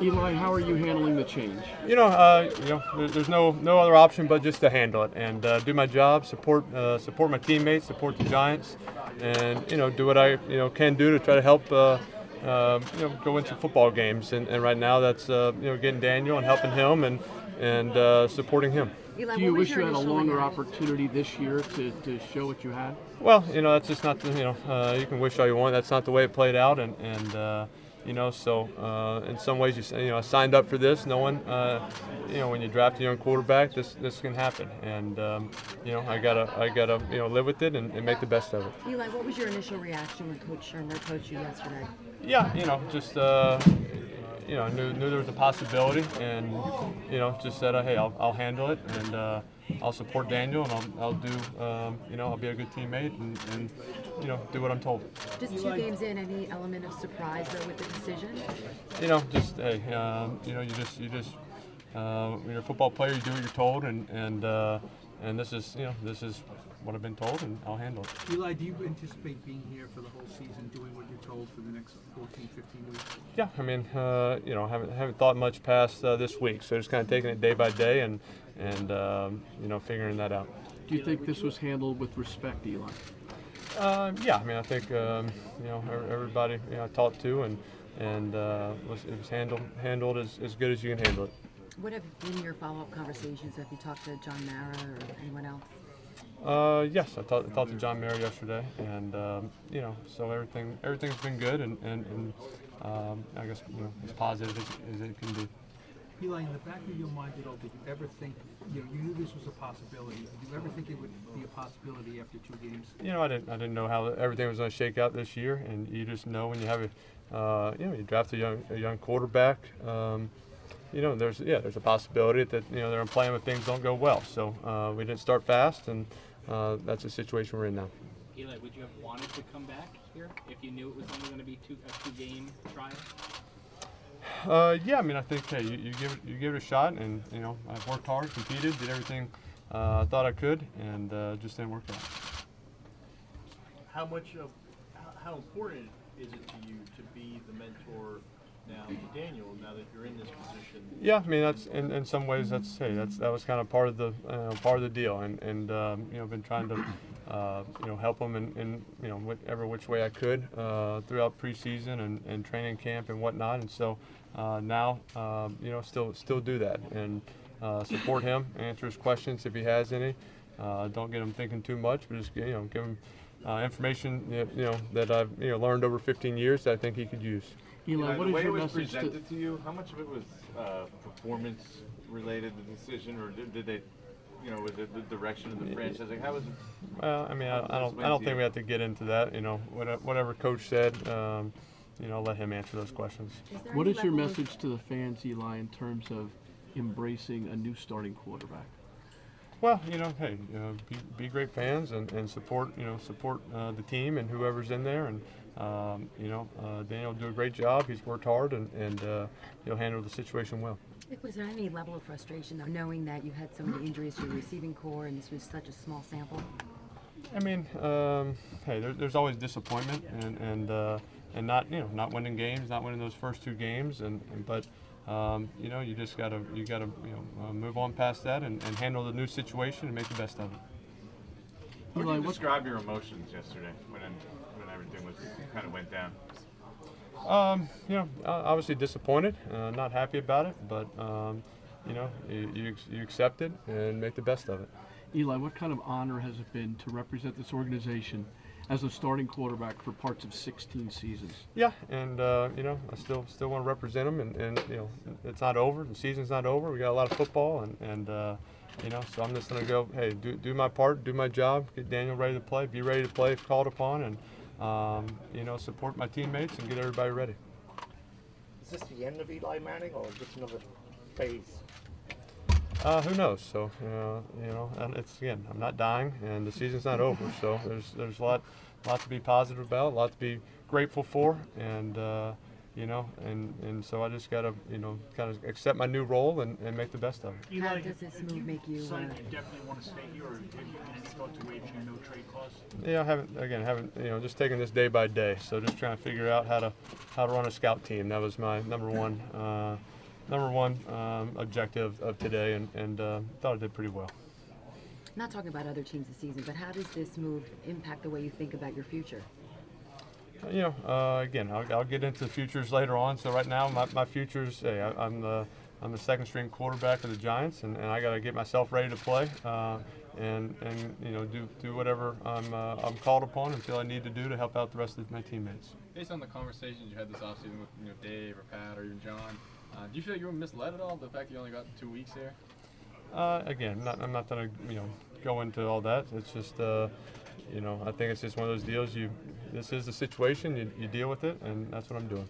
Eli, how are you handling the change? There's no other option but just to handle it and do my job, support my teammates, support the Giants, and do what I can do to try to help go into football games. And right now that's getting Daniel and helping him and supporting him. Eli, do you wish you had a longer opportunity this year to show what you had? Well, that's just not the, you can wish all you want. That's not the way it played out, and so in some ways I signed up for this. No one, when you draft a young quarterback, this can happen, and I gotta live with it and make the best of it. Eli, what was your initial reaction when Coach Schirmer coached you yesterday? Yeah, just. I knew there was a possibility, and just said, hey, I'll handle it, and I'll support Daniel, and I'll do, I'll be a good teammate, and do what I'm told. Just 2 games in, any element of surprise though with the decision? When you're a football player, you do what you're told, and this is what I've been told, and I'll handle it. Eli, do you anticipate being here for the whole season, doing what you're told for the next 14, 15 weeks? Yeah, I mean, haven't thought much past this week, so just kind of taking it day by day and figuring that out. Do you think this was handled with respect, Eli? Yeah, I mean, I think everybody I talked to and it was handled as good as you can handle it. What have been your follow-up conversations? Have you talked to John Mara or anyone else? Yes, I talked to John Mara yesterday, and so everything's been good, and I guess as positive as it can be. Eli, in the back of your mind at all, did you ever think you knew this was a possibility? Did you ever think it would be a possibility after 2 games? I didn't know how everything was going to shake out this year, and you just know when you have you draft a young quarterback. There's a possibility that they're playing with things don't go well. So we didn't start fast, and that's the situation we're in now. Eli, would you have wanted to come back here if you knew it was only going to be a two-game trial? Yeah, I mean, I think hey, you give it a shot, and I've worked hard, competed, did everything I thought I could, and just didn't work out. How important is it to you to be the mentor now to Daniel, now that you're in this position? Yeah, I mean, that's in some ways that was kind of part of the deal, and been trying to help him in whatever which way I could throughout preseason and training camp and whatnot, and so now still do that and support him, answer his questions if he has any. Don't get him thinking too much, but just give him information that I've learned over 15 years that I think he could use. Eli, what is your message presented to you? How much of it was performance-related, the decision, or did they, was it the direction of the franchise? Like, how was it? Well, I mean, I don't think we have to get into that. Whatever coach said, let him answer those questions. What is your message to the fans, Eli, in terms of embracing a new starting quarterback? Well, hey, be great fans and support, support the team and whoever's in there. And Daniel will do a great job. He's worked hard, and he'll handle the situation well. Was there any level of frustration, though, knowing that you had so many injuries to your receiving core, and this was such a small sample? I mean, hey, there's always disappointment, and not winning games, not winning those first 2 games, but. You just gotta move on past that and handle the new situation and make the best of it. How would you describe your emotions yesterday when everything was kind of went down? Obviously disappointed, not happy about it, but you accept it and make the best of it. Eli, what kind of honor has it been to represent this organization as a starting quarterback for parts of 16 seasons? Yeah, and I still want to represent them, and it's not over. The season's not over. We got a lot of football, and so I'm just gonna go. Hey, do my part, do my job, get Daniel ready to play, be ready to play if called upon, and support my teammates and get everybody ready. Is this the end of Eli Manning, or just another phase? Who knows? So and it's again. I'm not dying, and the season's not over. So there's a lot to be positive about, a lot to be grateful for, and you know, and so I just got to, you know, kind of accept my new role and make the best of it. Eli, how does this move make you? Son, you definitely want to stay here, or have you thought to waive your no-trade clause? Yeah, I haven't, you know, just taking this day by day. So just trying to figure out how to run a scout team. That was my number one objective of today, and thought I did pretty well. Not talking about other teams this season, but how does this move impact the way you think about your future? You know, again, I'll get into the futures later on. So right now, my futures, hey, I'm the second-string quarterback of the Giants, and I got to get myself ready to play, and you know, do whatever I'm called upon and feel I need to do to help out the rest of my teammates. Based on the conversations you had this offseason with, you know, Dave or Pat or even John, do you feel like you were misled at all? The fact you only got 2 weeks here. Again, I'm not gonna, you know, go into all that. It's just, you know, I think it's just one of those deals. This is the situation. You deal with it, and that's what I'm doing.